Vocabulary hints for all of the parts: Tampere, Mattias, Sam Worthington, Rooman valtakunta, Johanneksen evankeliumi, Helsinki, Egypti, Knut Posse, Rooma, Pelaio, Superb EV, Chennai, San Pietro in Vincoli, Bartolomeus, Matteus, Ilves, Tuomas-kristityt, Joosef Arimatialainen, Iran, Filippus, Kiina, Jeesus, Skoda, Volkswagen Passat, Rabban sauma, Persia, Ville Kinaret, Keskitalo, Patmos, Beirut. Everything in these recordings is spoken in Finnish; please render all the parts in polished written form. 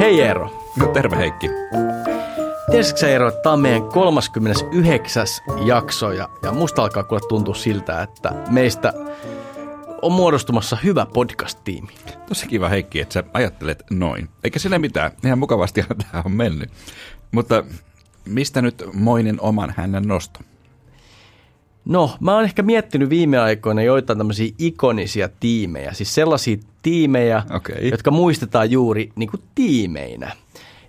Hei Eero. No terve Heikki. Tiesitkö sä Eero, että tää on meidän 39. jakso ja musta alkaa kuule tuntua siltä, että meistä on muodostumassa hyvä podcast-tiimi. Tosi kiva Heikki, että sä ajattelet noin. Eikä sille mitään, ihan mukavasti tää on mennyt. Mutta mistä nyt moinen oman hännän nosto? No, mä oon ehkä miettinyt viime aikoina joitain tämmöisiä ikonisia tiimejä, siis sellaisia tiimejä, jotka muistetaan juuri niin kuin tiimeinä.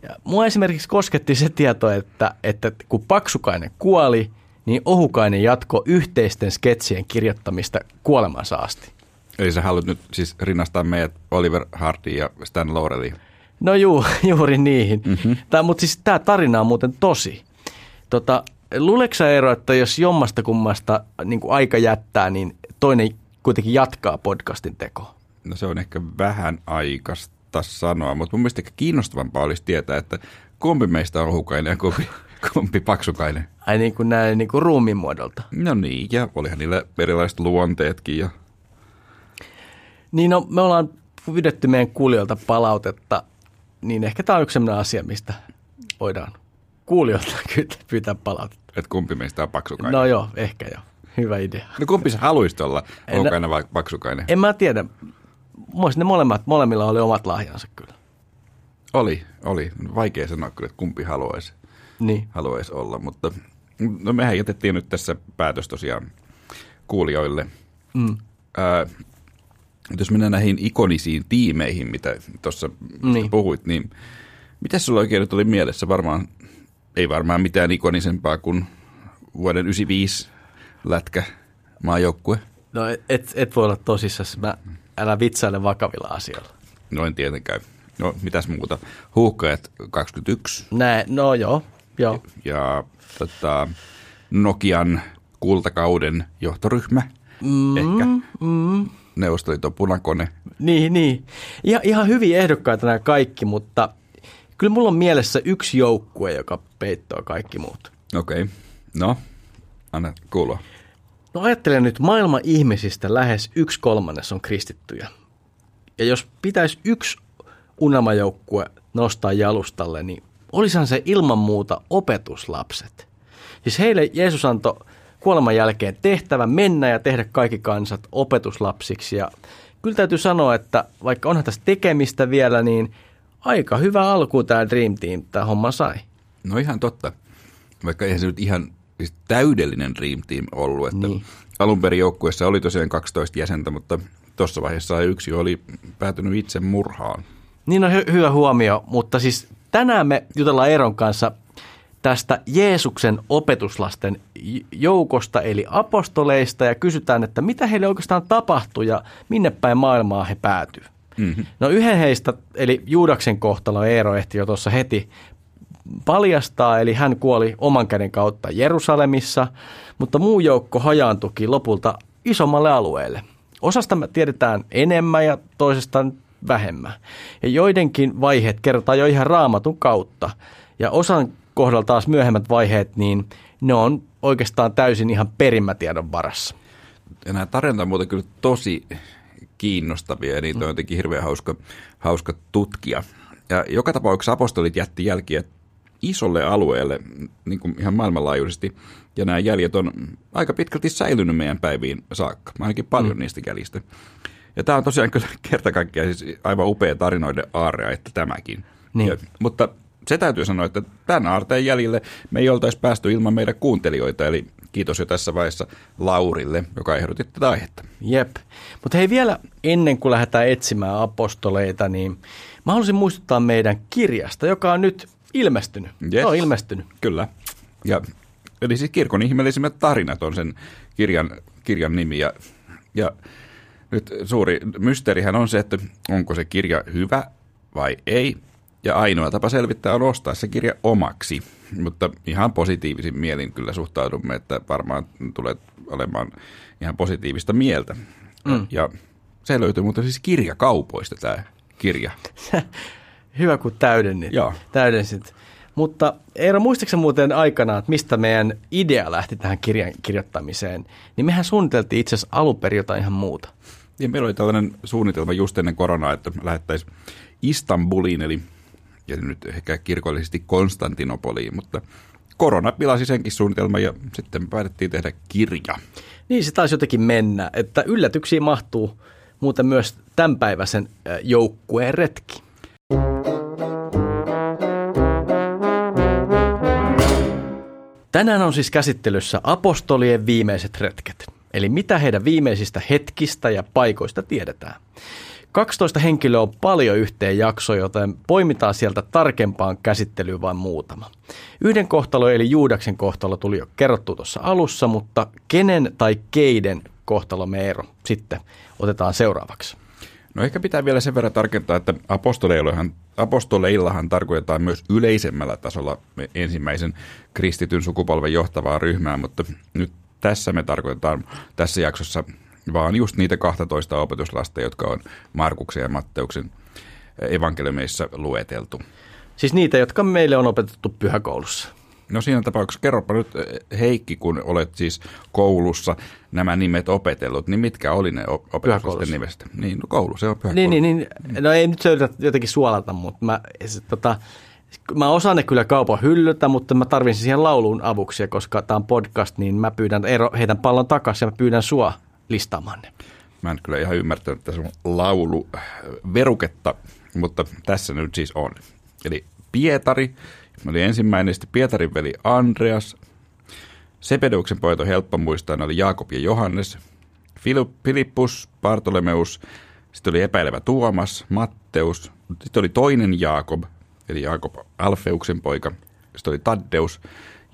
Ja mua esimerkiksi kosketti se tieto, että kun Paksukainen kuoli, niin Ohukainen jatkoi yhteisten sketsien kirjoittamista kuolemansa asti. Eli sä haluat nyt siis rinnastaa meidät Oliver Hardy ja Stan Laureliin? No juuri niihin. Mm-hmm. Mutta siis tämä tarina on muuten tosi. Luuleeko sä Eero, että jos jommasta kummasta niin kuin aika jättää, niin toinen kuitenkin jatkaa podcastin tekoa? No se on ehkä vähän aikaista sanoa, mutta mun mielestä ehkä kiinnostavampaa olisi tietää, että kumpi meistä on Huuhkainen ja kumpi Paksukainen. Ai niin kuin näin niin kuin ruumiin muodolta. No niin, ja olihan niillä erilaiset luonteetkin. Ja... Niin no, me ollaan pyydetty meidän kuulijoilta palautetta, niin ehkä tämä on yksi sellainen asia, mistä voidaan kuulijoilta pyytää palautetta. Että kumpi meistä on Paksukainen? No joo, ehkä joo. Hyvä idea. No kumpi sä haluisit olla, Huuhkainen vai Paksukainen? En mä tiedä. Ne molemmilla oli omat lahjansa kyllä. Oli. Vaikea sanoa kyllä, että kumpi haluaisi niin. Olla. Mutta no mehän jätettiin nyt tässä päätös tosiaan kuulijoille. Mm. Jos mennään näihin ikonisiin tiimeihin, mitä tuossa niin. puhuit, niin mitä sulla oikein nyt oli mielessä? Ei varmaan mitään ikonisempaa kuin vuoden 95 lätkä maajoukkue. No et voi olla tosissaan. Älä vitsaile vakavilla asioilla. No en tietenkään. No mitäs muuta? Huuhkajat 21. No joo. Ja Nokian kultakauden johtoryhmä ehkä. Mm. Neuvostoliiton punakone. Niin. Ihan hyviä ehdokkaita nämä kaikki, mutta kyllä mulla on mielessä yksi joukkue, joka peittää kaikki muut. Okei. No, anna kuulua. No ajattelen nyt, maailman ihmisistä lähes 1/3 on kristittyjä. Ja jos pitäisi yksi unelmajoukkue nostaa jalustalle, niin olisihan se ilman muuta opetuslapset. Siis heille Jeesus antoi kuoleman jälkeen tehtävä mennä ja tehdä kaikki kansat opetuslapsiksi. Ja kyllä täytyy sanoa, että vaikka onhan tässä tekemistä vielä, niin aika hyvä alku tämä Dream Team, tämä homma sai. No ihan totta. Vaikka eihän se nyt ihan täydellinen Dream Team ollut. Että niin. Alun perin joukkueessa oli tosiaan 12 jäsentä, mutta tuossa vaiheessa yksi oli päätynyt itse murhaan. Niin no hyvä huomio, mutta siis tänään me jutellaan Eeron kanssa tästä Jeesuksen opetuslasten joukosta eli apostoleista ja kysytään, että mitä heille oikeastaan tapahtui ja minne päin maailmaa he päätyy. Mm-hmm. No yhden heistä, eli Juudaksen kohtalo Eero ehti jo tuossa heti paljastaa, eli hän kuoli oman käden kautta Jerusalemissa, mutta muu joukko hajaantuki lopulta isommalle alueelle. Osasta me tiedetään enemmän ja toisesta vähemmän. Ja joidenkin vaiheet kerrotaan jo ihan Raamatun kautta. Ja osan kohdalla taas myöhemmät vaiheet, niin ne on oikeastaan täysin ihan perimätiedon varassa. Ja nämä tarinat on muuten kyllä tosi kiinnostavia ja niitä on jotenkin hirveän hauska tutkia. Ja joka tapauksessa apostolit jätti jälkiä isolle alueelle niin kuin ihan maailmanlaajuisesti ja nämä jäljet on aika pitkälti säilynyt meidän päiviin saakka, ainakin paljon niistä jäljistä. Ja tämä on tosiaan kyllä kerta kaikkiaan siis aivan upea tarinoiden aarre, että tämäkin. Niin. Ja, mutta se täytyy sanoa, että tämän aarteen jäljille me ei oltaisi päästy ilman meidän kuuntelijoita, eli kiitos jo tässä vaiheessa Laurille, joka ehdotti tätä aihetta. Jep, mutta hei vielä ennen kuin lähdetään etsimään apostoleita, niin mä haluaisin muistuttaa meidän kirjasta, joka on nyt ilmestynyt. Yes. Se on ilmestynyt. Kyllä. Eli siis Kirkon ihmeellisimmät tarinat on sen kirjan nimi. Ja nyt suuri mysteerihän on se, että onko se kirja hyvä vai ei. Ja ainoa tapa selvittää on ostaa se kirja omaksi. Mutta ihan positiivisin mielin kyllä suhtaudumme, että varmaan tulee olemaan ihan positiivista mieltä. Mm. Ja se löytyy muuten siis kirjakaupoista tämä kirja. Hyvä, kun täydensit. Mutta Eero, muistatko muuten aikanaan, että mistä meidän idea lähti tähän kirjan kirjoittamiseen? Niin mehän suunniteltiin itse asiassa alun perin jotain ihan muuta. Ja meillä oli tällainen suunnitelma just ennen koronaa, että lähettäisiin Istanbuliin, eli ja nyt ehkä kirkollisesti Konstantinopoliin, mutta korona pilasi senkin suunnitelman ja sitten päätettiin tehdä kirja. Niin se taisi jotenkin mennä, että yllätyksiä mahtuu muuten myös tämänpäiväisen joukkueen retki. Tänään on siis käsittelyssä apostolien viimeiset retket, eli mitä heidän viimeisistä hetkistä ja paikoista tiedetään. 12 henkilöä on paljon yhteen jaksoon, joten poimitaan sieltä tarkempaan käsittelyyn vain muutama. Yhden kohtalo eli Juudaksen kohtalo tuli jo kerrottu tuossa alussa, mutta kenen tai keiden kohtalo Meero sitten otetaan seuraavaksi? No ehkä pitää vielä sen verran tarkentaa, että apostoleillahan tarkoitetaan myös yleisemmällä tasolla ensimmäisen kristityn sukupolven johtavaa ryhmää, mutta nyt tässä me tarkoitetaan tässä jaksossa vaan just niitä 12 opetuslasta, jotka on Markuksen ja Matteuksen evankeliumeissa lueteltu. Siis niitä, jotka meille on opetettu pyhäkoulussa. No siinä tapauksessa kerropa nyt Heikki, kun olet siis koulussa nämä nimet opetellut, niin mitkä oli ne opetuslasten nimestä? Niin, no koulu, se on pyhäkoulu. Niin. No ei nyt se jotenkin suolata, mutta mä osaan ne kyllä kaupan hyllytä, mutta mä tarvitsen siihen lauluun avuksi, koska tämä on podcast, niin mä pyydän, Eero, heitän pallon takaisin ja mä pyydän sua listaamaan ne. Mä en kyllä ihan ymmärtänyt, että se on lauluveruketta, mutta tässä nyt siis on. Eli Pietari. Mä olin ensimmäinen, sitten Pietarin veli Andreas. Sepedeuksen pojat on helppo muistaa, ne oli Jaakob ja Johannes. Filippus, Bartolomeus, sitten oli epäilevä Tuomas, Matteus. Sitten oli toinen Jaakob, eli Jaakob Alfeuksen poika. Sitten oli Taddeus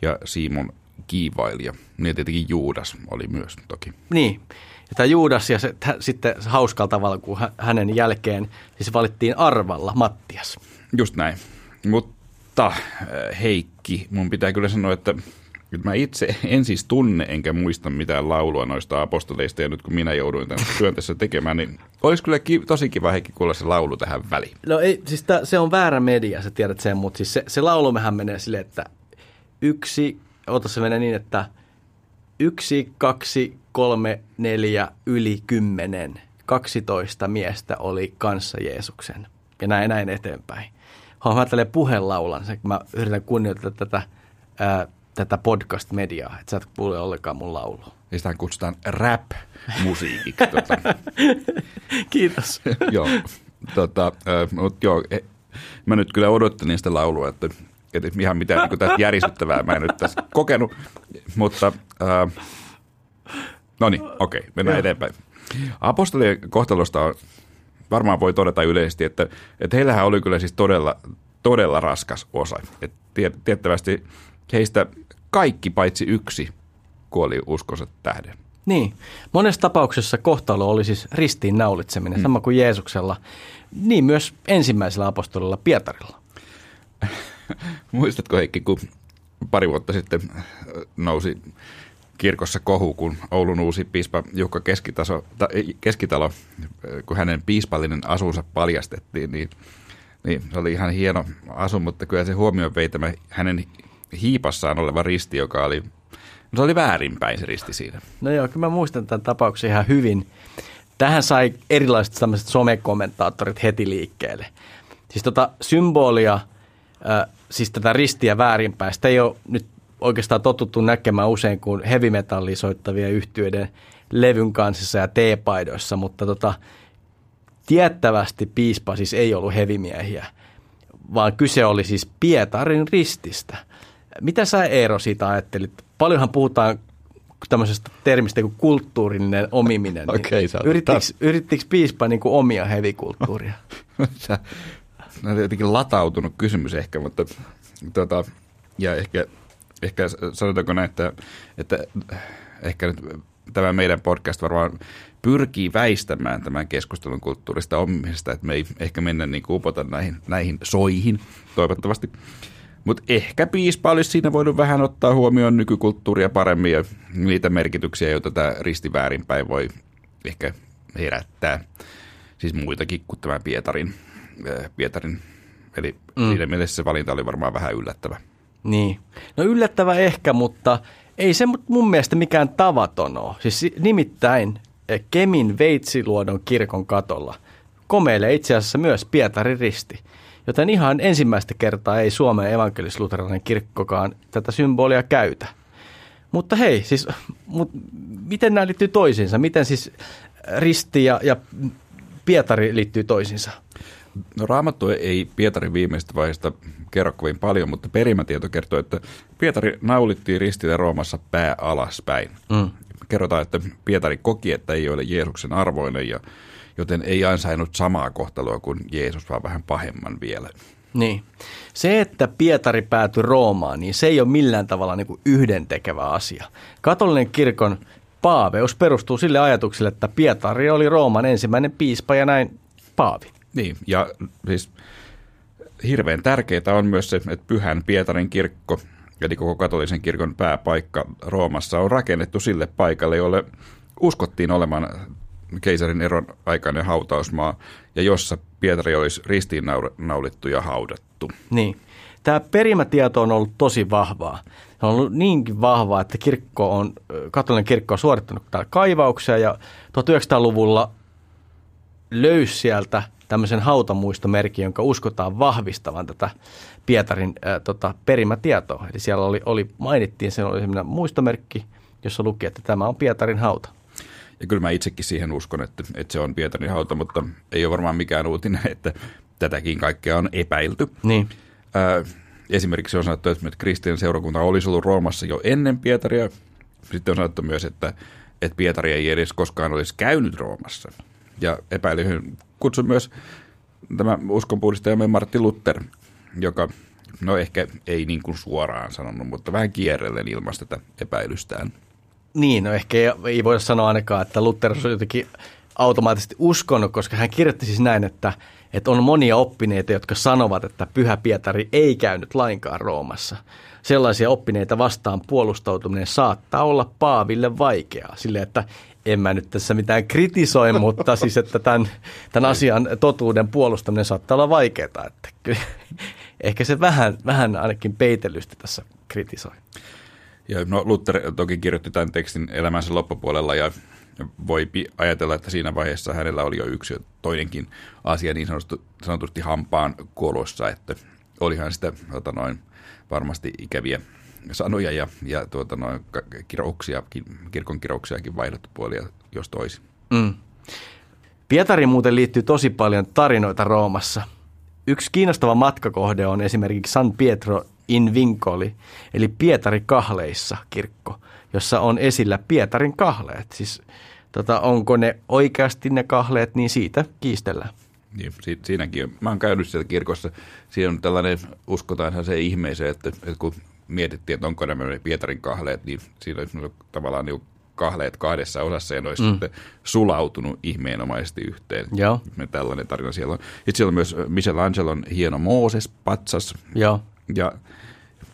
ja Simon Kiivailija. Niin tietenkin Juudas oli myös toki. Niin, ja tämä Juudas ja sitten hauskalla tavalla, kun hänen jälkeen siis valittiin arvalla Mattias. Just näin, mutta Heikki, mun pitää kyllä sanoa, että mä itse en siis tunne enkä muista mitään laulua noista apostoleista, ja nyt kun minä jouduin tämän työn tässä tekemään, niin olisi kyllä tosi kiva, Heikki, kuulla se laulu tähän väliin. No ei, siis se on väärä media, sä tiedät sen, mutta siis se laulu mehän menee silleen, että se menee niin, että 1, 2, 3, 4, yli 10, 12 miestä oli kanssa Jeesuksen, ja näin eteenpäin. Mä tälleen puhelaulan, kun mä yritän kunnioittaa tätä podcast-mediaa, että sä et kuule ollenkaan mun laulua. Ja sitä kutsutaan rap-musiikiksi. Kiitos. Mä nyt kyllä odottelin sitä laulua, että ihan mitään niin tästä järisyttävää mä en nyt tässä kokenut, mutta mennään eteenpäin. Apostolien kohtalosta on varmaan voi todeta yleisesti, että heillähän oli kyllä siis todella raskas osa. Et tiettävästi heistä kaikki paitsi yksi kuoli uskonsa tähden. Niin. Monessa tapauksessa kohtalo oli siis ristiinnaulitseminen, sama kuin Jeesuksella, niin myös ensimmäisellä apostolilla Pietarilla. Muistatko, Heikki, kun pari vuotta sitten nousi kirkossa kohu, kun Oulun uusi piispa Jukka Keskitalo, kun hänen piispallinen asunsa paljastettiin, niin se oli ihan hieno asu, mutta kyllä se huomioon vei tämä hänen hiipassaan oleva risti, joka oli, no se oli väärinpäin se risti siinä. No joo, kyllä mä muistan tämän tapauksen ihan hyvin. Tähän sai erilaiset tämmöiset somekommentaattorit heti liikkeelle. Siis symbolia, siis tätä ristiä väärinpäin, sitä ei ole nyt oikeastaan totuttu näkemään usein kuin heavy metallia soittavia yhtyeiden levyn kansissa ja teepaidoissa, mutta tiettävästi piispa siis ei ollut hevimiehiä, vaan kyse oli siis Pietarin rististä. Mitä sä, Eero, siitä ajattelit? Paljonhan puhutaan tämmöisestä termistä kuin kulttuurinen omiminen. Okay, yrittikö piispa niin kuin omia hevikulttuuria? Tämä on jotenkin latautunut kysymys ehkä, mutta ja ehkä sanotaanko näin, että ehkä nyt tämä meidän podcast varmaan pyrkii väistämään tämän keskustelun kulttuurista omisesta, että me ei ehkä mennä niin kuin upota näihin soihin toivottavasti. Mutta ehkä piispa olisi siinä voinut vähän ottaa huomioon nykykulttuuria paremmin ja niitä merkityksiä, joita tämä risti väärinpäin voi ehkä herättää. Siis muitakin kuin tämä Pietarin. Eli siinä mielessä se valinta oli varmaan vähän yllättävä. Niin. No yllättävä ehkä, mutta ei se mun mielestä mikään tavaton ole. Siis nimittäin Kemin Veitsiluodon kirkon katolla komeilee itse asiassa myös Pietarin risti. Joten ihan ensimmäistä kertaa ei Suomen evankelis-luterilainen kirkkokaan tätä symbolia käytä. Mutta hei, siis miten nämä liittyy toisiinsa? Miten siis risti ja Pietari liittyy toisiinsa? No, Raamattu ei Pietarin viimeistä vaiheesta kerro kovin paljon, mutta perimätieto kertoo, että Pietari naulittiin ristille Roomassa pää alaspäin. Mm. Kerrotaan, että Pietari koki, että ei ole Jeesuksen arvoinen, ja joten ei ansainnut samaa kohtaloa kuin Jeesus, vaan vähän pahemman vielä. Niin. Se, että Pietari päätyi Roomaan, niin se ei ole millään tavalla niin kuin yhdentekevä asia. Katolinen kirkon paaveus perustuu sille ajatukselle, että Pietari oli Rooman ensimmäinen piispa ja näin paavi. Niin, ja siis hirveän tärkeää on myös se, että Pyhän Pietarin kirkko, eli koko katolisen kirkon pääpaikka Roomassa, on rakennettu sille paikalle, jolle uskottiin olemaan keisarin eron aikainen hautausmaa, ja jossa Pietari olisi ristiinnaulittu ja haudattu. Niin. Tämä perimätieto on ollut tosi vahvaa. Se on ollut niinkin vahvaa, että katolinen kirkko on suorittanut täällä kaivauksia, ja 1900-luvulla löysi sieltä tämmöisen hautamuistomerkin, jonka uskotaan vahvistavan tätä Pietarin perimätietoa. Eli siellä mainittiin, se oli semmoinen muistomerkki, jossa luki, että tämä on Pietarin hauta. Ja kyllä mä itsekin siihen uskon, että se on Pietarin hauta, mutta ei ole varmaan mikään uutinen, että tätäkin kaikkea on epäilty. Niin. Esimerkiksi on sanottu, että kristillinen seurakunta olisi ollut Roomassa jo ennen Pietaria. Sitten on sanottu myös, että Pietari ei edes koskaan olisi käynyt Roomassa. Ja epäilyihin kutsui myös tämä uskonpuhdistajamme Martin Luther, joka ehkä ei niin kuin suoraan sanonut, mutta vähän kierrellen ilmaisi tätä epäilystään. Niin, ehkä ei voida sanoa ainakaan, että Luther on jotenkin automaattisesti uskonut, koska hän kirjoitti siis näin, että on monia oppineita, jotka sanovat, että Pyhä Pietari ei käynyt lainkaan Roomassa. Sellaisia oppineita vastaan puolustautuminen saattaa olla paaville vaikeaa, silleen, että en mä nyt tässä mitään kritisoi, mutta siis, että tämän asian totuuden puolustaminen saattaa olla vaikeaa. Että kyllä, ehkä se vähän ainakin peitelysti tässä kritisoi. Ja Luther toki kirjoitti tämän tekstin elämänsä loppupuolella, ja voi ajatella, että siinä vaiheessa hänellä oli jo yksi toinenkin asia niin sanotusti hampaan kolossa, että olihan sitä varmasti ikäviä sanoja ja kirkon kirouksiakin vaihdettu puolia, jos toisin. Mm. Pietariin muuten liittyy tosi paljon tarinoita Roomassa. Yksi kiinnostava matkakohde on esimerkiksi San Pietro in Vincoli, eli Pietari kahleissa kirkko, jossa on esillä Pietarin kahleet. Siis onko ne oikeasti ne kahleet, niin siitä kiistellään. Niin, siinäkin. Mä oon käynyt siellä kirkossa. Siinä on tällainen, uskotaanhan se ihmeeseen, että kun mietittiin, että onko nämä Pietarin kahleet, niin siinä on tavallaan niin kahleet kahdessa osassa, ja ne olisi sitten sulautunut ihmeenomaisesti yhteen. Joo. Tällainen tarina siellä on. Sitten siellä on myös Michelangelon hieno Mooses-patsas. Joo.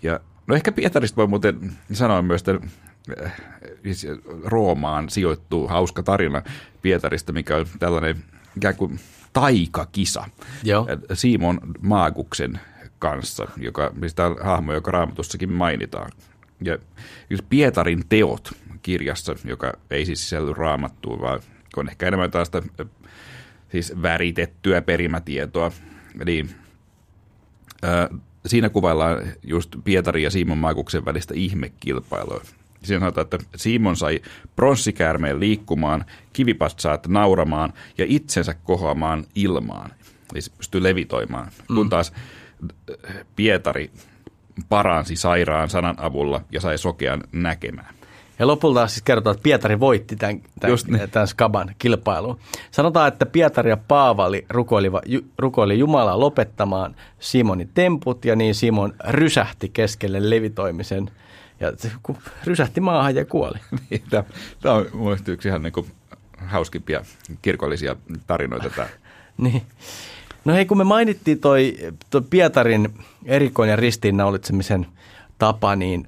Ja ehkä Pietarista voi muuten sanoa myös, että Roomaan sijoittuu hauska tarina Pietarista, mikä on tällainen ikään kuin taikakisa. Joo. Simon Maguksen kanssa, mistä on hahmo, joka Raamatussakin mainitaan. Ja Pietarin teot kirjassa, joka ei siis sisälly Raamattuun, vaan on ehkä enemmän taas siis väritettyä perimätietoa. Eli siinä kuvaillaan just Pietarin ja Simon Maguksen välistä ihmekilpailua. Siinä sanotaan, että Simon sai pronssikäärmeen liikkumaan, kivipatsaat nauramaan ja itsensä kohoamaan ilmaan. Eli se pystyy levitoimaan. Kun taas Pietari paransi sairaan sanan avulla ja sai sokean näkemään. Ja lopulta siis kerrotaan, että Pietari voitti tämän skaban kilpailun. Sanotaan, että Pietari ja Paavali rukoili Jumalaa lopettamaan Simonin temput, ja niin Simon rysähti keskelle levitoimisen. Ja rysähti maahan ja kuoli. Tämä on mielestäni yksi ihan hauskimpia kirkollisia tarinoita. Tämä. Niin. No hei, kun me mainittiin toi Pietarin erikoinen ristiinnaulitsemisen tapa, niin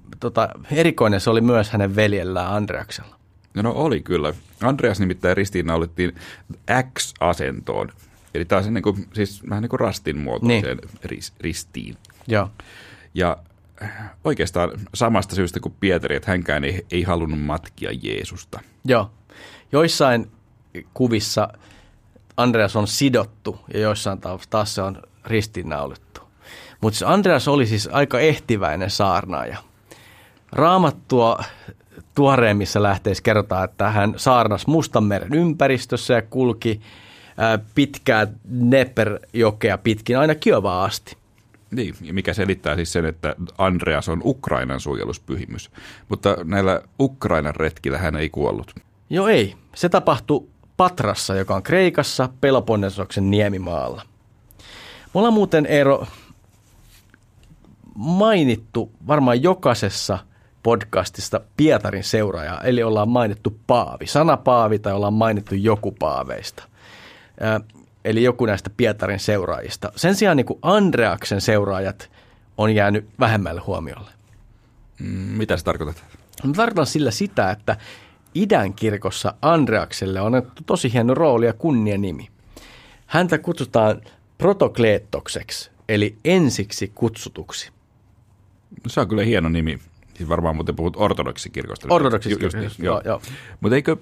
erikoinen se oli myös hänen veljellään Andreaksella. No oli kyllä. Andreas nimittäin ristiinnaulittiin X-asentoon. Eli taas vähän niin kuin rastin muotoiseen ristiin. Joo. Ja oikeastaan samasta syystä kuin Pietari, että hänkään ei halunnut matkia Jeesusta. Joo. Joissain kuvissa Andreas on sidottu ja joissain taas se on ristiinnaulittu. Mutta Andreas oli siis aika ehtiväinen saarnaaja. Raamattua tuoreimmissa lähteissä kerrotaan, että hän saarnasi Mustanmeren ympäristössä ja kulki pitkää Dnepr-jokea pitkin aina Kiovaan asti. Niin, mikä selittää siis sen, että Andreas on Ukrainan suojeluspyhimys. Mutta näillä Ukrainan retkillä hän ei kuollut. Joo ei. Se tapahtui Patrassa, joka on Kreikassa, Peloponnesoksen niemimaalla. Me ollaan muuten, Eero, mainittu varmaan jokaisessa podcastista Pietarin seuraaja, eli ollaan mainittu paavi, sana paavi tai ollaan mainittu joku paaveista. Eli joku näistä Pietarin seuraajista. Sen sijaan niin kuin Andreaksen seuraajat on jäänyt vähemmälle huomiolle. Mitä sä tarkoitat? Mä tarkoitan sillä sitä, että idän kirkossa Andreakselle on tosi hieno rooli ja kunnianimi. Häntä kutsutaan protokleettokseksi, eli ensiksi kutsutuksi. Se on kyllä hieno nimi. Siis varmaan muuten puhut ortodoksista kirkosta. Ortodoksista kirkosta, joo. Mutta eikö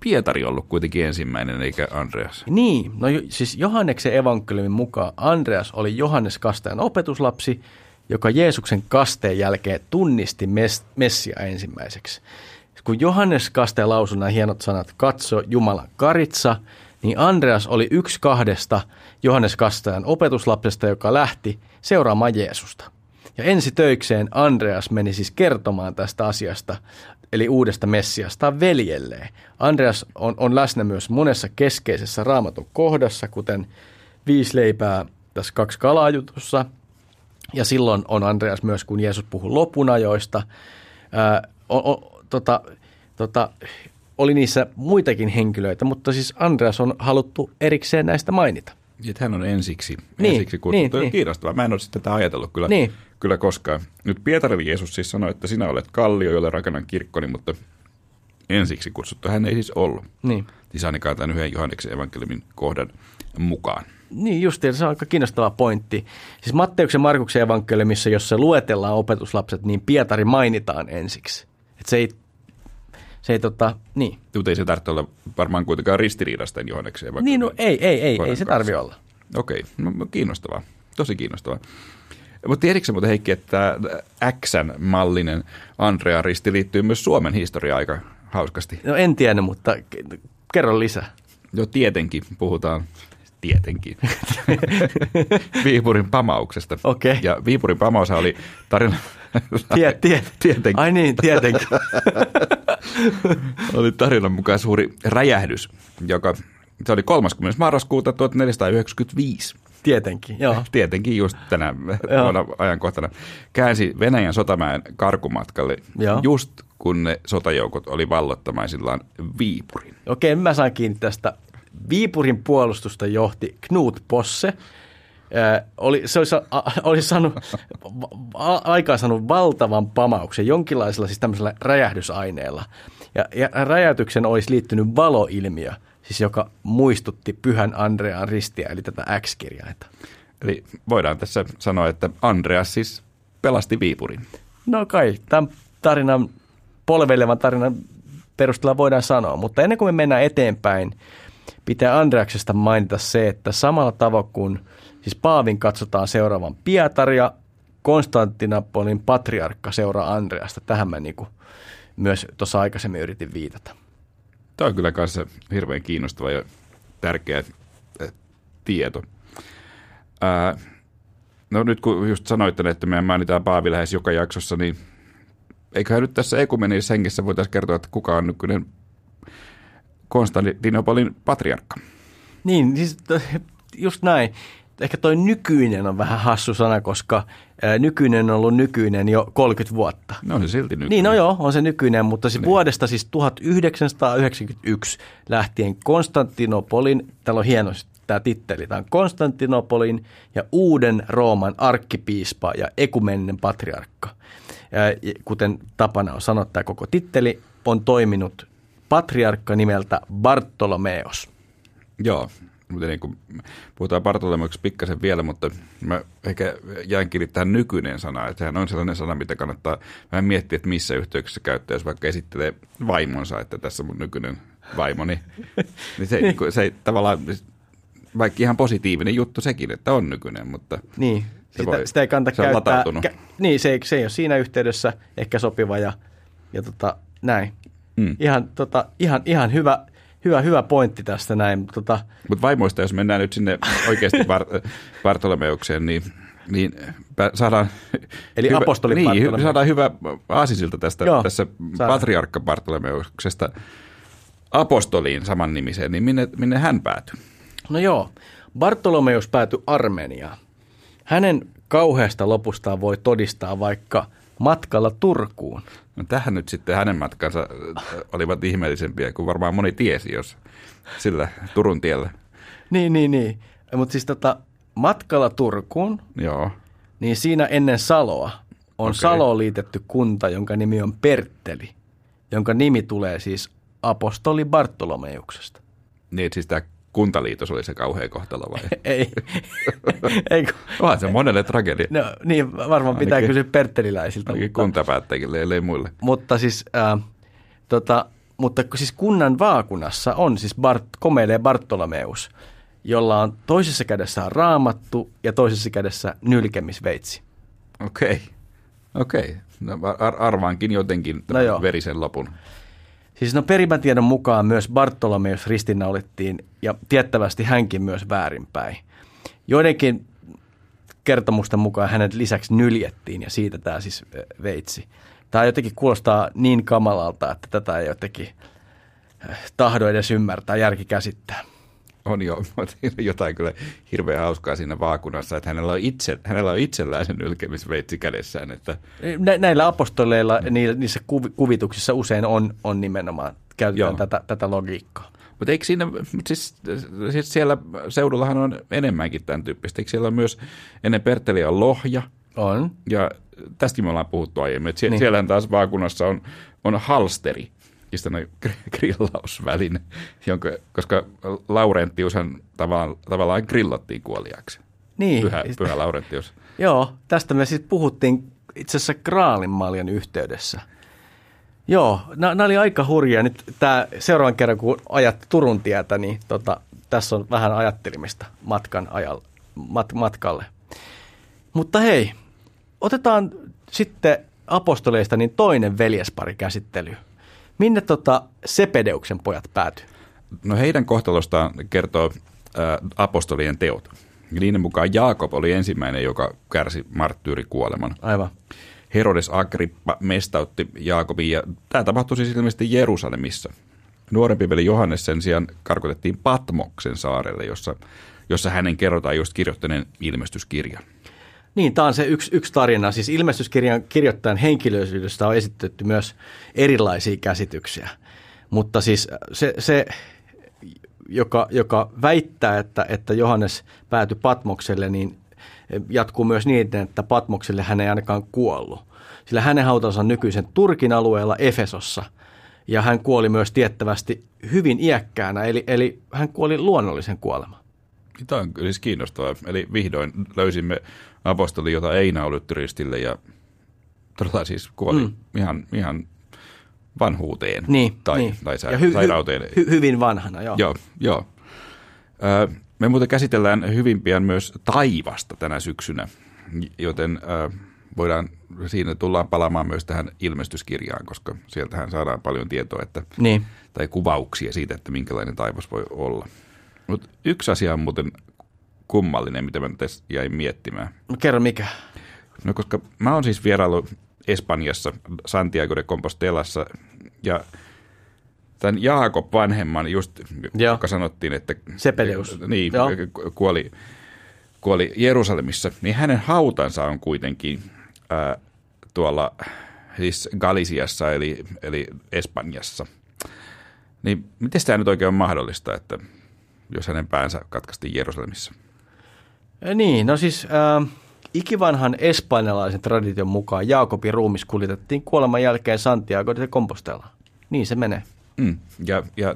Pietari ollut kuitenkin ensimmäinen, eikä Andreas? Niin, no siis Johanneksen evankeliumin mukaan Andreas oli Johannes kastajan opetuslapsi, joka Jeesuksen kasteen jälkeen tunnisti Messia ensimmäiseksi. Kun Johannes kastaja lausui nämä hienot sanat, katso Jumalan karitsa, niin Andreas oli yksi kahdesta Johannes kastajan opetuslapsesta, joka lähti seuraamaan Jeesusta. Ja ensi töikseen Andreas meni siis kertomaan tästä asiasta, eli uudesta Messiasta veljelleen. Andreas on läsnä myös monessa keskeisessä Raamatun kohdassa, kuten 5 leipää tässä 2 kalaa jutussa. Ja silloin on Andreas myös, kun Jeesus puhui lopunajoista. Oli niissä muitakin henkilöitä, mutta siis Andreas on haluttu erikseen näistä mainita. Että hän on ensiksi kutsuttu. Niin, kiinnostavaa. Mä en ole sitten tätä ajatellut kyllä koskaan. Nyt Pietari Jeesus siis sanoi, että sinä olet kallio, jolle rakennan kirkkoni, mutta ensiksi kutsuttu hän ei siis ollut. Niin. Siis ainakaan tämän yhden Johanneksen evankeliumin kohdan mukaan. Niin justiin, se on aika kiinnostava pointti. Siis Matteuksen ja Markuksen evankeliumissa, jossa luetellaan opetuslapset, niin Pietari mainitaan ensiksi. Että se ei. Mutta ei se tarvitse olla varmaan kuitenkaan ristiriidasta Johanneksen. Niin, no ei se tarvitse olla. Okei, no, kiinnostavaa, tosi kiinnostavaa. Mutta tiedätkö muuten, Heikki, että X:n mallinen Andrea-risti liittyy myös Suomen historiaan aika hauskasti? No en tiedä, mutta kerro lisää. No tietenkin, puhutaan. Tietenkin. Viipurin pamauksesta. Okay. Ja Viipurin pamaus oli tarina. Tietenkin. Ai niin, tietenkin. Oli tarinan mukaan suuri räjähdys, se oli 30. marraskuuta 1495. Tietenkin, joo. Tietenkin just tänä ajankohtana. Käänsi Venäjän sotamäen karkumatkalle just kun ne sotajoukot oli valloittamaisillaan Viipurin. Okei, mä sain kiinni tästä. Viipurin puolustusta johti Knut Posse. Se oli aikaan saanut valtavan pamauksen jonkinlaisella siis tämmöisellä räjähdysaineella. Ja räjäytyksen olisi liittynyt valoilmiö, siis joka muistutti Pyhän Andrean ristiä, eli tätä X-kirjainta. Eli voidaan tässä sanoa, että Andreas siis pelasti Viipurin. No kai, tämän tarinan, polveilevan tarinan perusteella voidaan sanoa, mutta ennen kuin me mennään eteenpäin, pitää Andreaksesta mainita se, että samalla tavoin kuin siis paavin katsotaan seuraavan Pietaria, Konstantinopolin patriarkka seuraa Andreasta. Tähän mä niin kuin myös tuossa aikaisemmin yritin viitata. Tämä on kyllä kanssa hirveän kiinnostava ja tärkeä tieto. No nyt kun just sanoitte, että meidän mainitaan paavi lähes joka jaksossa, niin eiköhän nyt tässä ekumenisessä hengessä voitaisiin kertoa, että kuka on nykyinen Konstantinopolin patriarkka. Niin, siis just näin. Ehkä toi nykyinen on vähän hassu sana, koska nykyinen on ollut nykyinen jo 30 vuotta. No se silti nykyinen. Niin, no joo, on se nykyinen, mutta se vuodesta siis 1991 lähtien Konstantinopolin, täällä on hieno tämä titteli, tämä on Konstantinopolin ja Uuden Rooman arkkipiispa ja ekumeninen patriarkka. Kuten tapana on sanoa, tämä koko titteli on toiminut patriarkka nimeltä Bartolomeus. Joo, mutta niin kuin puhutaan Bartolomeuksesta pikkasen vielä, mutta mä ehkä jään kiinni tähän nykyinen sanaan, että sehän on sellainen sana, mitä kannattaa vähän miettiä, että missä yhteyksessä käyttää, jos vaikka esittelee vaimonsa, että tässä mun nykyinen vaimoni, niin se ei tavallaan Vaikka ihan positiivinen juttu sekin, että on nykyinen, mutta niin, sitä ei kannata se käyttää. Niin, se ei ole siinä yhteydessä ehkä sopiva ja näin. Mm. Ihan hyvä pointti tästä näin. Mutta vaimoista, jos mennään nyt sinne oikeasti Bartolomeukseen, niin saadaan, eli hyvä, apostoli Bartolomeus. Niin, saadaan hyvä aasisilta tästä, joo, tässä patriarkka Bartolomeuksesta apostoliin samannimiseen, niin minne hän päätyi? No joo, Bartolomeus päätyi Armeniaan. Hänen kauheasta lopustaan voi todistaa vaikka matkalla Turkuun. No tähän nyt sitten hänen matkansa olivat ihmeellisempiä kuin varmaan moni tiesi, jos sillä Turun tiellä. Niin. Mutta siis matkalla Turkuun, joo, niin siinä ennen Saloa on Saloon liitetty kunta, jonka nimi on Pertteli, jonka nimi tulee siis apostoli Bartolomeuksesta. Niin, siis tämä kuntaliitos oli se kauhea kohtalo vai? Ei. Onhan se monelle tragedia. No niin, varmaan pitää kysyä pertteliläisiltä. Ainakin kuntapäättäjille, ellei muille. Mutta siis, mutta siis kunnan vaakunassa on siis komeilee Bartolomeus, jolla on toisessa kädessä raamattu ja toisessa kädessä nylkemisveitsi. Okei. No, arvaankin jotenkin verisen lopun. Siis perimätiedon mukaan myös Bartolomeus ristinnaulittiin ja tiettävästi hänkin myös väärinpäin. Joidenkin kertomusten mukaan hänet lisäksi nyljettiin ja siitä tämä siis veitsi. Tämä jotenkin kuulostaa niin kamalalta, että tätä ei jotenkin tahdo edes ymmärtää, järki käsittää. On jo jotain kyllä hirveän hauskaa siinä vaakunassa, että hänellä on itsellään sen nylkemisveitsi kädessään. Että näillä apostoleilla niissä kuvituksissa usein on nimenomaan, käytetään tätä logiikkaa. Mutta eikö siinä, siis siellä seudullahan on enemmänkin tämän tyyppistä, eikö siellä on myös ennen Pertteliä on Lohja? On. Ja tästä me ollaan puhuttu aiemmin, että siellähän taas vaakunassa on halsteri. Grillausväline, koska Laurentiushan tavallaan grillattiin kuoliaksi. Niin. Pyhä Laurentius. Joo, tästä me siis puhuttiin itse asiassa Graalinmaljan yhteydessä. Joo, nämä oli aika hurjia. Nyt tämä seuraavan kerran, kun ajat Turun tietä, niin tässä on vähän ajattelimista matkalle. Mutta hei, otetaan sitten apostoleista niin toinen veljespari käsittelyyn. Minne Sepedeuksen pojat päätyy? No heidän kohtalostaan kertoo apostolien teot. Niiden mukaan Jaakob oli ensimmäinen, joka kärsi marttyyrikuoleman. Aivan. Herodes Agrippa mestautti Jaakobin ja tämä tapahtui siis ilmeisesti Jerusalemissa. Nuorempi veli Johannes sen sijaan karkotettiin Patmoksen saarelle, jossa hänen kerrotaan just kirjoittaneen ilmestyskirjan. Niin, tämä on se yksi tarina. Siis ilmestyskirjan kirjoittajan henkilöllisyydestä on esitetty myös erilaisia käsityksiä. Mutta siis se joka väittää, että Johannes päätyi Patmokselle, niin jatkuu myös niin, että Patmokselle hän ei ainakaan kuollut. Sillä hänen hautansa on nykyisen Turkin alueella Efesossa ja hän kuoli myös tiettävästi hyvin iäkkäänä, eli hän kuoli luonnollisen kuoleman. Tämä on siis kiinnostavaa. Eli vihdoin löysimme apostoli, jota ei naulytty ristille ja todella siis kuoli ihan vanhuuteen tai sairauteen. Hyvin vanhana, joo. Joo. Me muuten käsitellään hyvin pian myös taivasta tänä syksynä, joten tullaan palaamaan myös tähän ilmestyskirjaan, koska sieltähän saadaan paljon tietoa tai kuvauksia siitä, että minkälainen taivas voi olla. Mutta yksi asia on muuten kummallinen, mitä mä tässä jäin miettimään. No kerro mikä? No koska mä oon siis vieraillut Espanjassa, Santiago de Compostelassa ja tämän Jaakob vanhemman just, joo, joka sanottiin, että Sepedeus. Niin, joo, kuoli Jerusalemissa, niin hänen hautansa on kuitenkin tuolla siis Galisiassa eli Espanjassa. Niin miten tämä nyt oikein on mahdollista, että jos hänen päänsä katkaistiin Jerusalemissa? Niin, no siis ikivanhan espanjalaisen tradition mukaan Jaakobin ruumis kuljetettiin kuoleman jälkeen Santiago de Compostela. Niin se menee. Mm. Ja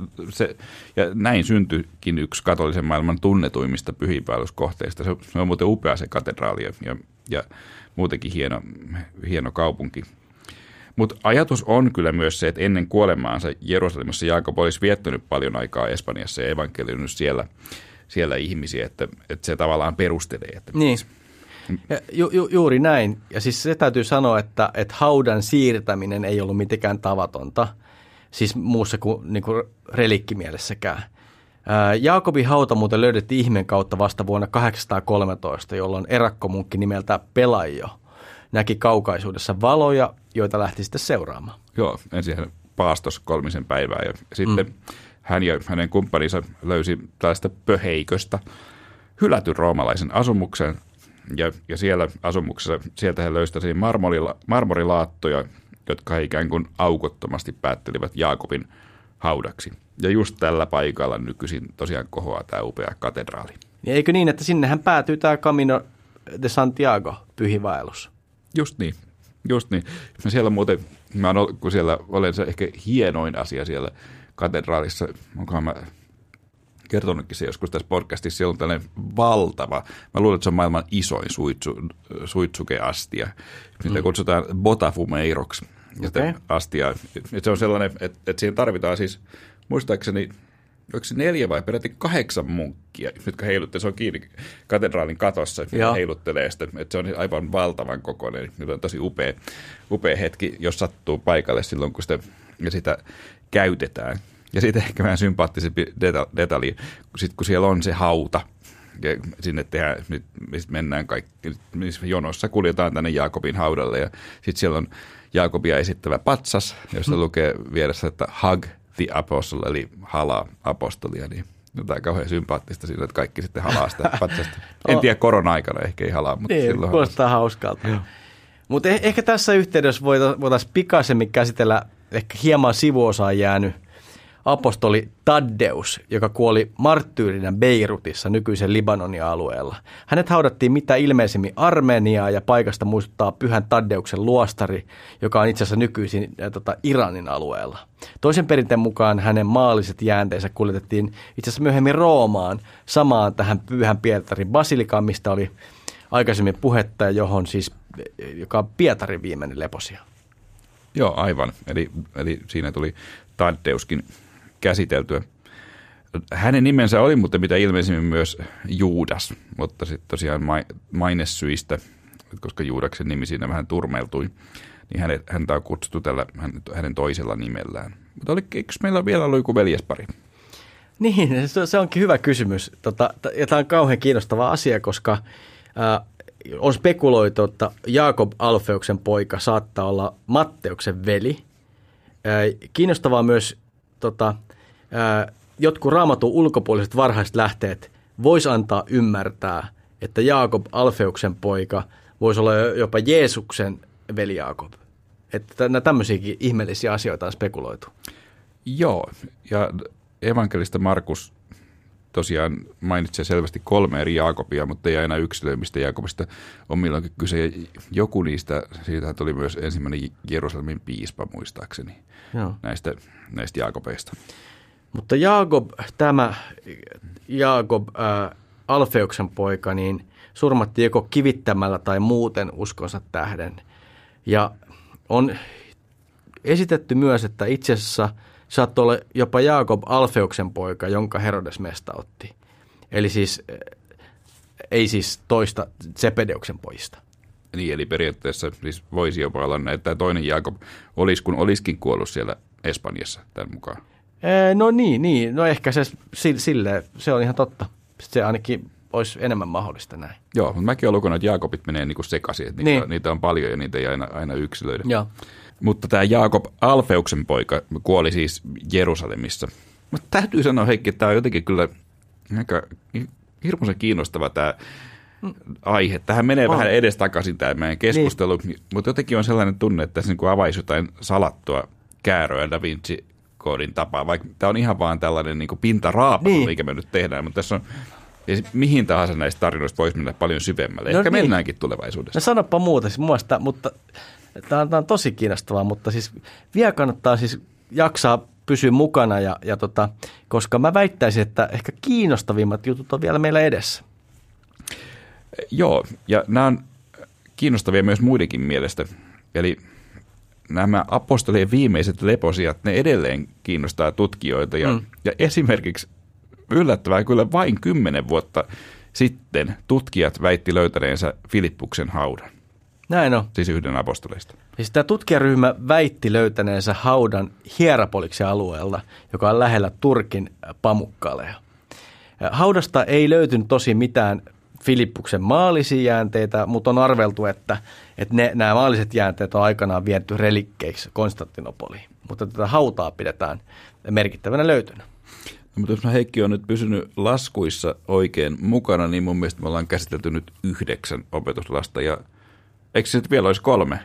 näin syntyikin yksi katolisen maailman tunnetuimmista pyhiinvaelluskohteista. Se on muuten upea se katedraali ja muutenkin hieno kaupunki. Mutta ajatus on kyllä myös se, että ennen kuolemaansa Jerusalemissa Jaakob olisi viettänyt paljon aikaa Espanjassa ja evankeliunut siellä. siellä ihmisiä, että se tavallaan perustelee. Että niin, juuri näin. Ja siis se täytyy sanoa, että haudan siirtäminen ei ollut mitenkään tavatonta, siis muussa kuin, niin kuin relikkimielessäkään. Jaakobin hauta muuten löydettiin ihmeen kautta vasta vuonna 813, jolloin erakkomunkki nimeltä Pelaio näki kaukaisuudessa valoja, joita lähti sitten seuraamaan. Joo, ensin hän paastos 3 päivää ja sitten hän ja hänen kumppaninsa löysi tällaista pöheiköstä hylätyn roomalaisen asumuksen ja siellä asumuksessa sieltä he löysivät marmorilaattoja, jotka he ikään kuin aukottomasti päättelivät Jaakobin haudaksi. Ja just tällä paikalla nykyisin tosiaan kohoaa tämä upea katedraali. Ja eikö niin, että sinnehän päätyy tämä Camino de Santiago -pyhiinvaellus? Just niin, just niin. Siellä muuten, kun siellä olen se ehkä hienoin asia siellä katedraalissa, onkohan mä kertonutkin se joskus tässä podcastissa, siellä on tällainen valtava, mä luulen, että se on maailman isoin suitsukeastia, mitä kutsutaan botafumeeroksi. Ja okay. Astia. Se on sellainen, että siihen tarvitaan siis, muistaakseni, oliko se 4 vai peräti 8 munkkia, jotka heiluttelee, se on kiinni katedraalin katossa, ja heiluttelee sitä, että se on aivan valtavan kokoinen, nyt on tosi upea hetki, jos sattuu paikalle silloin, kun sitä käytetään. Ja siitä ehkä vähän sympaattisempi detalji, sitten kun siellä on se hauta, ja sinne tehdään, mistä mennään kaikki, jonossa kuljetaan tänne Jaakobin haudalle, ja sitten siellä on Jaakobia esittävä patsas, jossa lukee vieressä, että hug the apostle, eli halaa apostolia, niin jotain kauhean sympaattista siinä, että kaikki sitten halaa sitä patsasta. En tiedä, korona-aikana ehkä ei halaa, mutta niin, silloin kuulostaa hauskalta. Mutta ehkä tässä yhteydessä voitaisiin pikaisemmin käsitellä ehkä hieman sivuosaan jäänyt apostoli Taddeus, joka kuoli marttyyrinä Beirutissa, nykyisen Libanonin alueella. Hänet haudattiin mitä ilmeisemmin Armeniaa ja paikasta muistuttaa Pyhän Taddeuksen luostari, joka on itse asiassa nykyisin Iranin alueella. Toisen perinteen mukaan hänen maalliset jäänteensä kuljetettiin itse asiassa myöhemmin Roomaan, samaan tähän Pyhän Pietarin basilikaan, mistä oli aikaisemmin puhetta, joka on Pietarin viimeinen leposija. Joo, aivan. Eli siinä tuli Taddeuskin käsiteltyä. Hänen nimensä oli muuten mitä ilmeisimmin myös Juudas, mutta sitten tosiaan mainesyistä, koska Juudaksen nimi siinä vähän turmeltui, niin häntä on kutsuttu tällä hänen toisella nimellään. Mutta eikö meillä vielä ollut joku veljespari? Niin, se onkin hyvä kysymys. Ja tämä on kauhean kiinnostava asia, koska on spekuloitu, että Jaakob Alfeuksen poika saattaa olla Matteuksen veli. Kiinnostavaa myös jotkut Raamatun ulkopuoliset varhaiset lähteet vois antaa ymmärtää, että Jaakob Alfeuksen poika voisi olla jopa Jeesuksen veli Jaakob. Että tämmöisiäkin ihmeellisiä asioita on spekuloitu. Joo, ja evankelista Markus tosiaan mainitsee selvästi 3 eri Jaakobia, mutta ei aina yksilöi, mistä Jaakobista on milloinkin kyse. Joku niistä, siitä tuli myös ensimmäinen Jerusalemin piispa muistaakseni näistä Jaakobeista. Mutta Jaakob, tämä Jaakob Alfeuksen poika, niin surmattiin joko kivittämällä tai muuten uskonsa tähden. Ja on esitetty myös, että itse asiassa saattoi olla jopa Jaakob Alfeuksen poika, jonka Herodes mestautti. Eli siis ei siis toista Zebedeuksen pojista. Niin, eli periaatteessa siis voisi jopa olla näin, että toinen Jaakob olisi, kun olisikin kuollut siellä Espanjassa tämän mukaan. No niin. No ehkä se silleen, se on ihan totta. Se ainakin olisi enemmän mahdollista näin. Joo, mutta mäkin olen lukenut, että Jaakobit menee niin kuin sekaisin, että niitä on paljon ja niitä ei aina yksilöidä. Joo. Mutta tämä Jaakob Alfeuksen poika kuoli siis Jerusalemissa. Mutta täytyy sanoa, Heikki, että tämä on jotenkin kyllä aika hirmuisen kiinnostava tämä aihe. Tähän menee vähän edestakaisin tämä meidän keskustelu, niin. Mutta jotenkin on sellainen tunne, että tässä niin avaisi jotain salattua kääröä Da Vinci-koodin tapaa. Vaikka tämä on ihan vaan tällainen niin pintaraapasu, mikä me nyt tehdään, mutta tässä on... Ja mihin tahansa näistä tarinoista voisi mennä paljon syvemmälle. No ehkä niin. Mennäänkin tulevaisuudessa. No sanoppa muuta siis muista, mutta tämä on tosi kiinnostavaa, mutta siis vielä kannattaa siis jaksaa pysyä mukana, ja koska mä väittäisin, että ehkä kiinnostavimmat jutut on vielä meillä edessä. Joo, ja nämä on kiinnostavia myös muidenkin mielestä. Eli nämä apostolien viimeiset leposijat, ne edelleen kiinnostaa tutkijoita ja esimerkiksi yllättävää kyllä vain 10 vuotta sitten tutkijat väitti löytäneensä Filippuksen haudan. Näin on. Siis yhden apostoleista. Siis tämä tutkijaryhmä väitti löytäneensä haudan Hierapoliksen alueella, joka on lähellä Turkin Pamukkaleja. Haudasta ei löytynyt tosin mitään Filippuksen maallisia jäänteitä, mutta on arveltu, että nämä maalliset jäänteet on aikanaan viety relikkeiksi Konstantinopoliin. Mutta tätä hautaa pidetään merkittävänä löytynä. No, mutta jos Heikki on nyt pysynyt laskuissa oikein mukana, niin mun mielestä me ollaan käsitelty nyt 9 opetuslasta. Ja eikö se nyt vielä olisi 3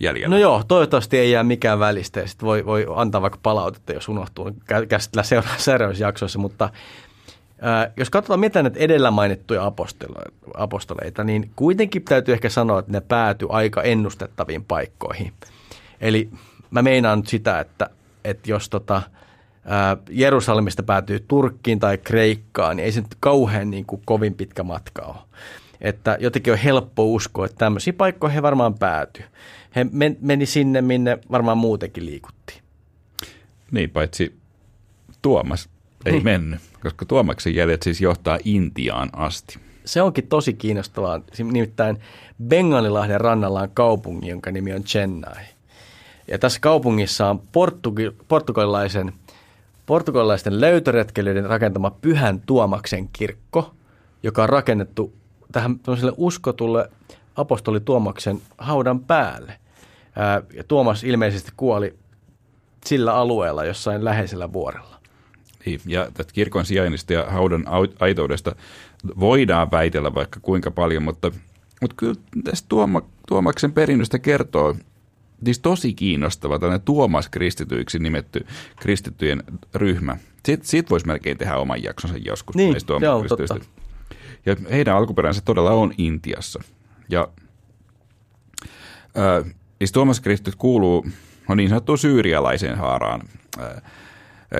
jäljellä? No joo, toivottavasti ei jää mikään välistä ja sitten voi antaa vaikka palautetta, jos unohtuu. Käsitellään seuraavissa jaksoissa, mutta jos katsotaan mitään näitä edellä mainittuja apostoleita, niin kuitenkin täytyy ehkä sanoa, että ne päätyi aika ennustettaviin paikkoihin. Eli mä meinaan nyt sitä, että jos Jerusalemista päätyy Turkkiin tai Kreikkaan, niin ei se nyt kauhean niin kuin kovin pitkä matka ole. Että jotenkin on helppo uskoa, että tämmöisiä paikkoja he varmaan päätyy. He meni sinne, minne varmaan muutenkin liikuttiin. Niin, paitsi Tuomas ei mennyt, koska Tuomaksen jäljet siis johtaa Intiaan asti. Se onkin tosi kiinnostavaa. Nimittäin Bengalilahden rannalla on kaupunki, jonka nimi on Chennai. Ja tässä kaupungissa on portugalilaisten löytöretkeilijöiden rakentama Pyhän Tuomaksen kirkko, joka on rakennettu tähän uskotulle apostoli Tuomaksen haudan päälle. Ja Tuomas ilmeisesti kuoli sillä alueella jossain läheisellä vuorella. Ja tästä kirkon sijainnista ja haudan aitoudesta voidaan väitellä vaikka kuinka paljon, mutta kyllä tästä Tuomaksen perinnöstä kertoo siis tosi kiinnostava tällainen Tuomas-kristityiksi nimetty kristittyjen ryhmä. Siitä voisi melkein tehdä oman jaksonsa joskus. Niin, se on totta. Ja heidän alkuperänsä todella on Intiassa. Ja siis Tuomas-kristityt kuuluu niin sanottuun syyrialaiseen haaraan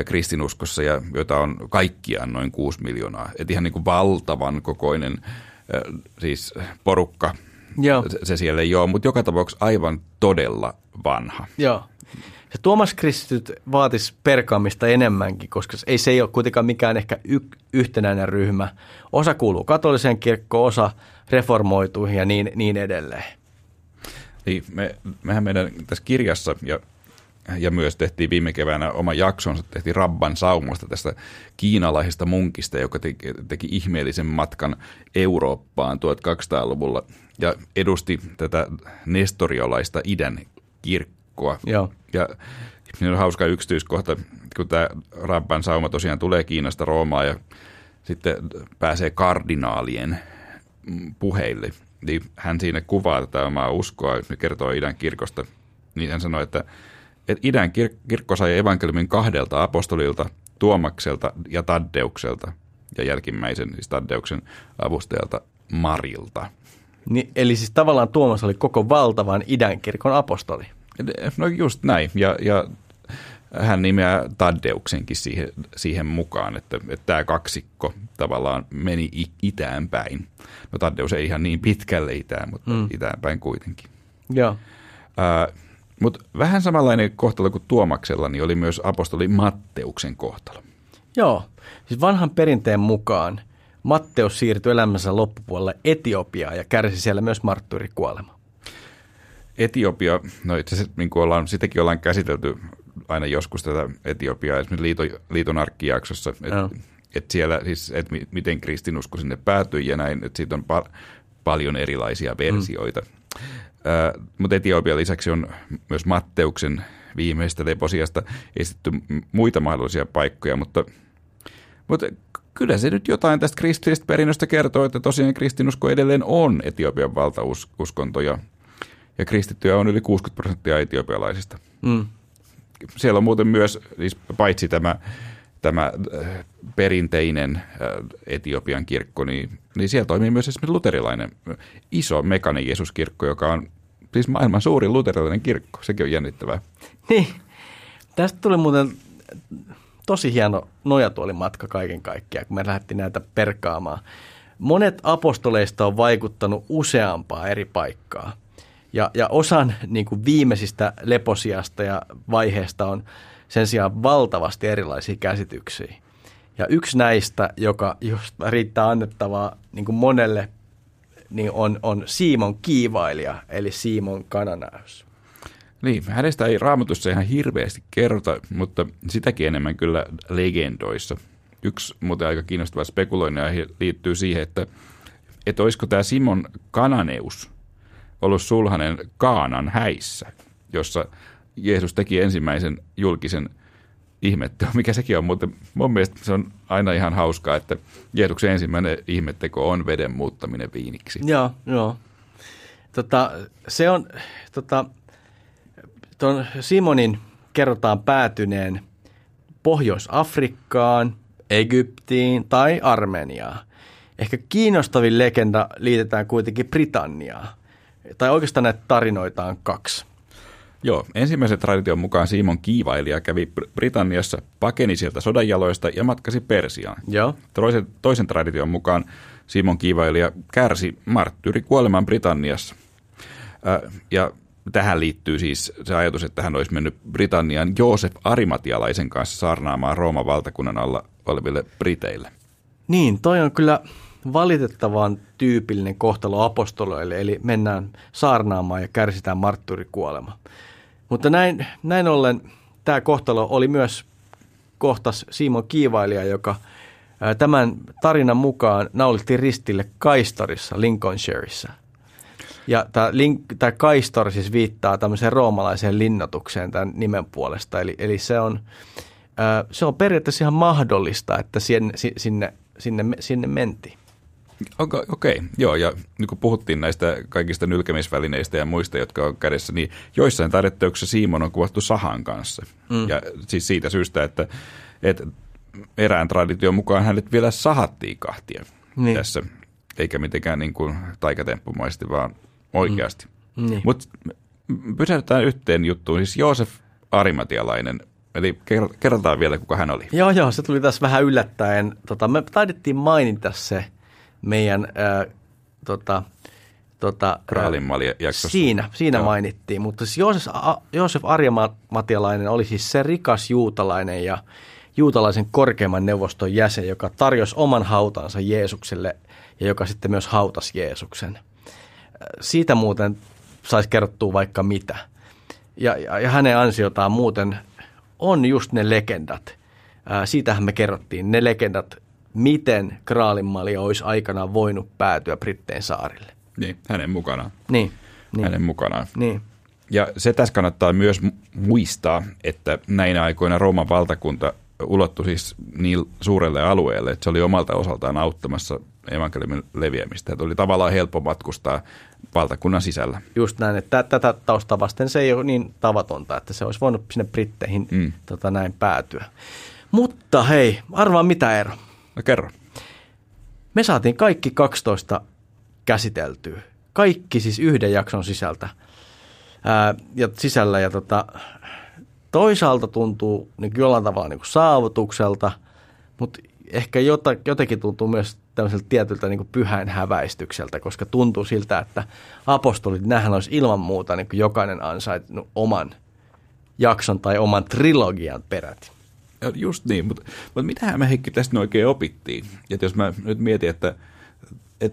kristinuskossa, ja joita on kaikkiaan noin 6 miljoonaa. Että ihan niin kuin valtavan kokoinen siis porukka. Joo. Se siellä ei ole, mutta joka tapauksessa aivan todella vanha. Joo. Se Tuomas-kristityt vaatisi perkaamista enemmänkin, koska ei se ole kuitenkaan mikään ehkä yhtenäinen ryhmä. Osa kuuluu katoliseen kirkkoon, osa reformoituihin ja niin edelleen. Niin, mehän meidän tässä kirjassa ja myös tehtiin viime keväänä oma jaksonsa, tehtiin Rabban saumasta tästä kiinalaisesta munkista, joka teki ihmeellisen matkan Eurooppaan 1200-luvulla ja edusti tätä nestoriolaista idän kirkkoa. Joo. Ja on hauska yksityiskohta, kun tämä Rabban sauma tosiaan tulee Kiinasta Roomaan ja sitten pääsee kardinaalien puheille. Niin hän siinä kuvaa tätä omaa uskoa, jos kertoo idän kirkosta, niin hän sanoi, että idän kirkko sai evankeliumin 2 apostolilta, Tuomakselta ja Taddeukselta, ja jälkimmäisen, siis Taddeuksen avustajalta Marilta. Eli siis tavallaan Tuomas oli koko valtavan idän kirkon apostoli. No just näin, ja hän nimeää Taddeuksenkin siihen mukaan, että tämä kaksikko tavallaan meni itään päin. No Taddeus ei ihan niin pitkälle itään, mutta itään päin kuitenkin. Joo. Mutta vähän samanlainen kohtalo kuin Tuomaksella, niin oli myös apostoli Matteuksen kohtalo. Joo, siis vanhan perinteen mukaan Matteus siirtyi elämänsä loppupuolella Etiopiaan ja kärsi siellä myös marttyyrikuolema. Etiopia, no itse asiassa niin sitäkin ollaan käsitelty aina joskus tätä Etiopiaa, esimerkiksi liiton arkkijaksossa, että siellä siis, että miten kristinusko sinne päätyi ja näin, että siitä on paljon erilaisia versioita. Mutta Etiopian lisäksi on myös Matteuksen viimeistä leposiasta esitetty muita mahdollisia paikkoja, mutta kyllä se nyt jotain tästä kristillisestä perinnöstä kertoo, että tosiaan kristinusko edelleen on Etiopian valtauskonto ja kristittyjä on yli 60% etiopialaisista. Mm. Siellä on muuten myös, siis paitsi tämä perinteinen Etiopian kirkko, niin siellä toimii myös esimerkiksi luterilainen iso mekaaninen Jeesus-kirkko, joka on siis maailman suurin luterilainen kirkko. Sekin on jännittävää. Niin. Tästä tuli muuten tosi hieno nojatuolimatka kaiken kaikkiaan, kun me lähdettiin näitä perkaamaan. Monet apostoleista on vaikuttanut useampaa eri paikkaa. Ja osan niin kuin viimeisistä leposijasta ja vaiheesta on sen sijaan valtavasti erilaisia käsityksiä. Ja yksi näistä, joka just riittää annettavaa niin kuin monelle, niin on Simon Kiivailija, eli Simon kananäys. Niin, hänestä ei Raamatussa ihan hirveästi kerrota, mutta sitäkin enemmän kyllä legendoissa. Yksi muuten aika kiinnostava spekuloinnin aihe liittyy siihen, että olisiko tämä Simon kananeus ollut sulhanen Kaanan häissä, jossa Jeesus teki ensimmäisen julkisen ihmettä, mikä sekin on, mutta mun mielestä se on aina ihan hauskaa, että Jeesuksen ensimmäinen ihmetteko on veden muuttaminen viiniksi. Joo. Se on, tuon Simonin kerrotaan päätyneen Pohjois-Afrikkaan, Egyptiin tai Armeniaan. Ehkä kiinnostavin legenda liitetään kuitenkin Britanniaan, tai oikeastaan näitä tarinoita on kaksi. Joo, ensimmäisen tradition mukaan Simon Kiivailija kävi Britanniassa, pakeni sieltä sodanjaloista ja matkasi Persiaan. Joo. Toisen tradition mukaan Simon Kiivailija kärsi marttyyrikuoleman Britanniassa. Ja tähän liittyy siis se ajatus, että hän olisi mennyt Britannian Joosef Arimatialaisen kanssa saarnaamaan Rooman valtakunnan alla oleville briteille. Niin, toi on kyllä valitettavan tyypillinen kohtalo apostoloille, eli mennään saarnaamaan ja kärsitään marttyyrikuolema. Mutta näin ollen tämä kohtalo oli myös kohtas Simon Kiivailija, joka tämän tarinan mukaan naulittiin ristille Kaistorissa, Lincolnshireissa. Ja tämä Kaistor siis viittaa tämmöiseen roomalaiseen linnoitukseen tämän nimen puolesta. Eli se on periaatteessa ihan mahdollista, että sinne mentiin. Okei. Joo, ja niin kuin puhuttiin näistä kaikista nylkemisvälineistä ja muista, jotka on kädessä, niin joissain taidetteoksissa Simon on kuvattu sahan kanssa. Mm. Ja siis siitä syystä, että erään tradition mukaan hänet vielä sahattiin kahtia tässä, eikä mitenkään niin kuin taikatemppumaisesti, vaan oikeasti. Mm. Mutta pysäytetään yhteen juttuun, siis Joosef Arimatialainen. Eli kerrotaan vielä, kuka hän oli. Joo, se tuli tässä vähän yllättäen. Me taidettiin mainita se meidän Kraalinmalja-jaksossa. Siinä mainittiin, mutta siis Joosef Arimatialainen oli siis se rikas juutalainen ja juutalaisen korkeimman neuvoston jäsen, joka tarjosi oman hautansa Jeesukselle ja joka sitten myös hautasi Jeesuksen. Siitä muuten saisi kerrottua vaikka mitä. Ja hänen ansiotaan muuten on just ne legendat. Siitähän me kerrottiin, ne legendat, miten Kraalinmalja olisi aikanaan voinut päätyä Brittein saarille. Niin, hänen mukanaan. Ja se tässä kannattaa myös muistaa, että näinä aikoina Rooman valtakunta ulottui siis niin suurelle alueelle, että se oli omalta osaltaan auttamassa evankeliumin leviämistä. Että oli tavallaan helppo matkustaa valtakunnan sisällä. Just näin, että tätä taustaa vasten se ei ole niin tavatonta, että se olisi voinut sinne britteihin näin päätyä. Mutta hei, arvaa mitä, Eero. No kerro. Me saatiin kaikki 12 käsiteltyä. Kaikki siis yhden jakson sisältä. Toisaalta tuntuu niin jollain tavalla niin kuin saavutukselta, mutta ehkä jotenkin tuntuu myös tämmöiseltä tietyltä niin kuin pyhän häväistykseltä, koska tuntuu siltä, että apostolit, näähän olisi ilman muuta niin kuin jokainen ansainnut oman jakson tai oman trilogian peräti. Just niin, mutta mitähän me Heikki tästä oikein opittiin? Et jos mä nyt mietin, että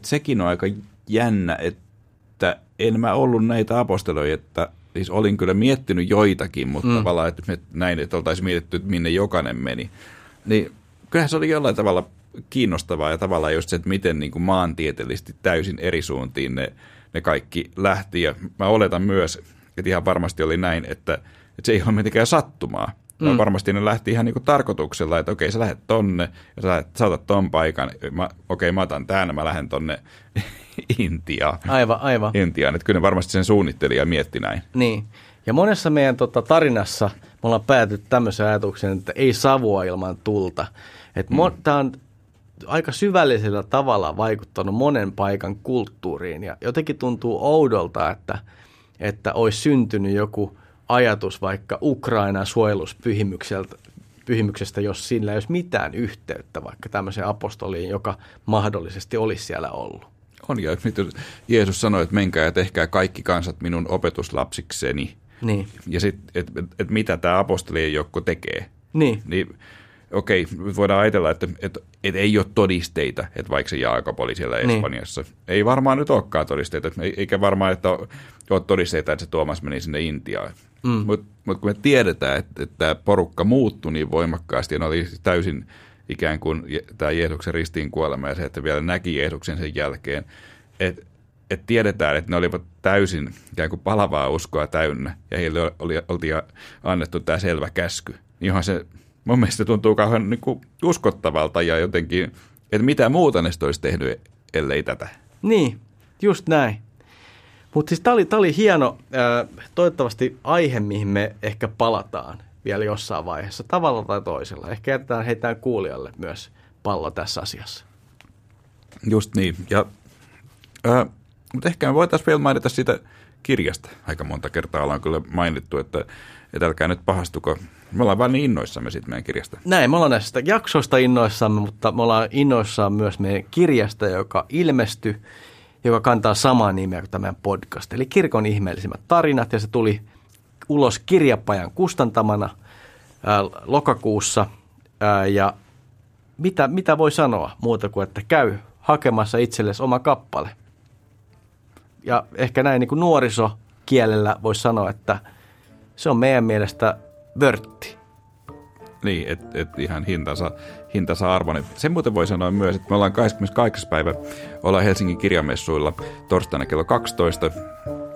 sekin on aika jännä, että en mä ollut näitä apostoloja, että siis olin kyllä miettinyt joitakin, mutta tavallaan, että me näin, että oltaisiin mietitty, että minne jokainen meni. Niin kyllähän se oli jollain tavalla kiinnostavaa ja tavallaan just se, että miten niin kuin maantieteellisesti täysin eri suuntiin ne kaikki lähti. Ja mä oletan myös, että ihan varmasti oli näin, että se ei ole mitenkään sattumaa. No, varmasti ne lähti ihan niin kuin tarkoituksella, että okei, sä lähdet tonne, ja sä otat ton paikan, mä otan tämän, mä lähden tonne Intiaan. Aivan. Intiaan, että kyllä ne varmasti sen suunnitteli ja mietti näin. Niin, ja monessa meidän tarinassa me ollaan päätynyt tämmöisen ajatuksen, että ei savua ilman tulta. Että tämä on aika syvällisellä tavalla vaikuttanut monen paikan kulttuuriin, ja jotenkin tuntuu oudolta, että olisi syntynyt joku ajatus vaikka Ukrainan suojeluspyhimyksestä, jos sillä ei olisi mitään yhteyttä vaikka tämmöiseen apostoliin, joka mahdollisesti olisi siellä ollut. On, ja nyt Jeesus sanoi, että menkää ja tehkää kaikki kansat minun opetuslapsikseni. Niin. Ja sitten, että mitä tämä apostolien joukko tekee. Niin. okei, voidaan ajatella, että ei ole todisteita, että vaikka se Jaakob oli siellä Espanjassa. Niin. Ei varmaan nyt olekaan todisteita, eikä varmaan, että ole todisteita, että se Tuomas meni sinne Intiaan. Mm. Mutta kun me tiedetään, että tämä porukka muuttui niin voimakkaasti ja ne oli täysin ikään kuin tämä Jeesuksen ristiin kuolema ja se, että vielä näki Jeesuksen sen jälkeen, että tiedetään, että ne olivat täysin ikään kuin palavaa uskoa täynnä ja heille oltiin annettu tämä selvä käsky. Johon se mun mielestä tuntuu kauhean niin kuin uskottavalta ja jotenkin, että mitä muuta ne olisi tehnyt, ellei tätä. Niin, just näin. Mutta siis tämä oli hieno, toivottavasti aihe, mihin me ehkä palataan vielä jossain vaiheessa, tavalla tai toisella. Ehkä heitetään kuulijalle myös pallo tässä asiassa. Just niin. Mutta ehkä me voitaisiin vielä mainita siitä kirjasta. Aika monta kertaa ollaan kyllä mainittu, että älkää nyt pahastuko. Me ollaan vain niin innoissamme siitä meidän kirjasta. Näin, me ollaan näistä jaksoista innoissamme, mutta me ollaan innoissaan myös meidän kirjasta, joka ilmestyi, joka kantaa samaa nimeä kuin tämän podcast. Eli Kirkon ihmeellisimmät tarinat, ja se tuli ulos Kirjapajan kustantamana lokakuussa. Ja mitä voi sanoa muuta kuin, että käy hakemassa itsellesi oma kappale. Ja ehkä näin niin kuin nuorisokielellä voisi sanoa, että se on meidän mielestä vörtti. Niin, että ihan hintansa arvoinen. Sen muuten voi sanoa myös, että me ollaan 28. päivä, ollaan Helsingin kirjamessuilla torstaina kello 12.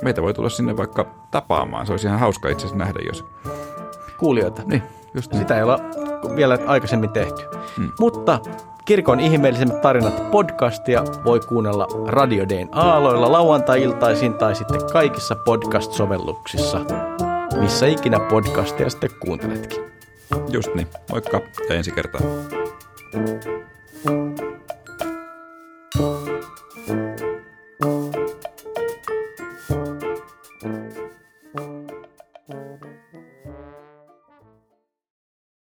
Meitä voi tulla sinne vaikka tapaamaan. Se olisi ihan hauska itse asiassa nähdä, jos... Kuulijoita. Niin, just niin. Sitä ei olla vielä aikaisemmin tehty. Mutta... Kirkon ihmeellisimmät tarinat podcastia voi kuunnella Radio Dayn aaloilla lauantai-iltaisin tai sitten kaikissa podcast-sovelluksissa, missä ikinä podcastia sitten kuunteletkin. Just niin. Moikka ja ensi kertaan.